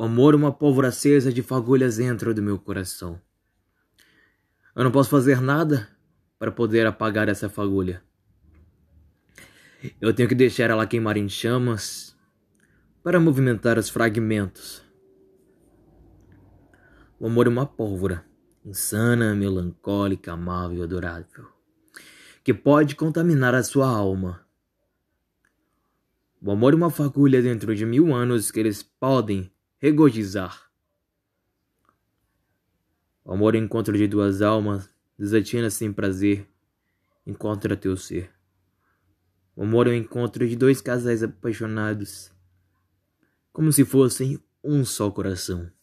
O amor é uma pólvora acesa de fagulhas dentro do meu coração. Eu não posso fazer nada para poder apagar essa fagulha. Eu tenho que deixar ela queimar em chamas para movimentar os fragmentos. O amor é uma pólvora, insana, melancólica, amável e adorável, que pode contaminar a sua alma. O amor é uma fagulha dentro de 1000 anos que eles podem regozijar. O amor é o encontro de duas almas, desatina sem prazer, encontra teu ser. O amor é o encontro de 2 casais apaixonados, como se fossem um só coração.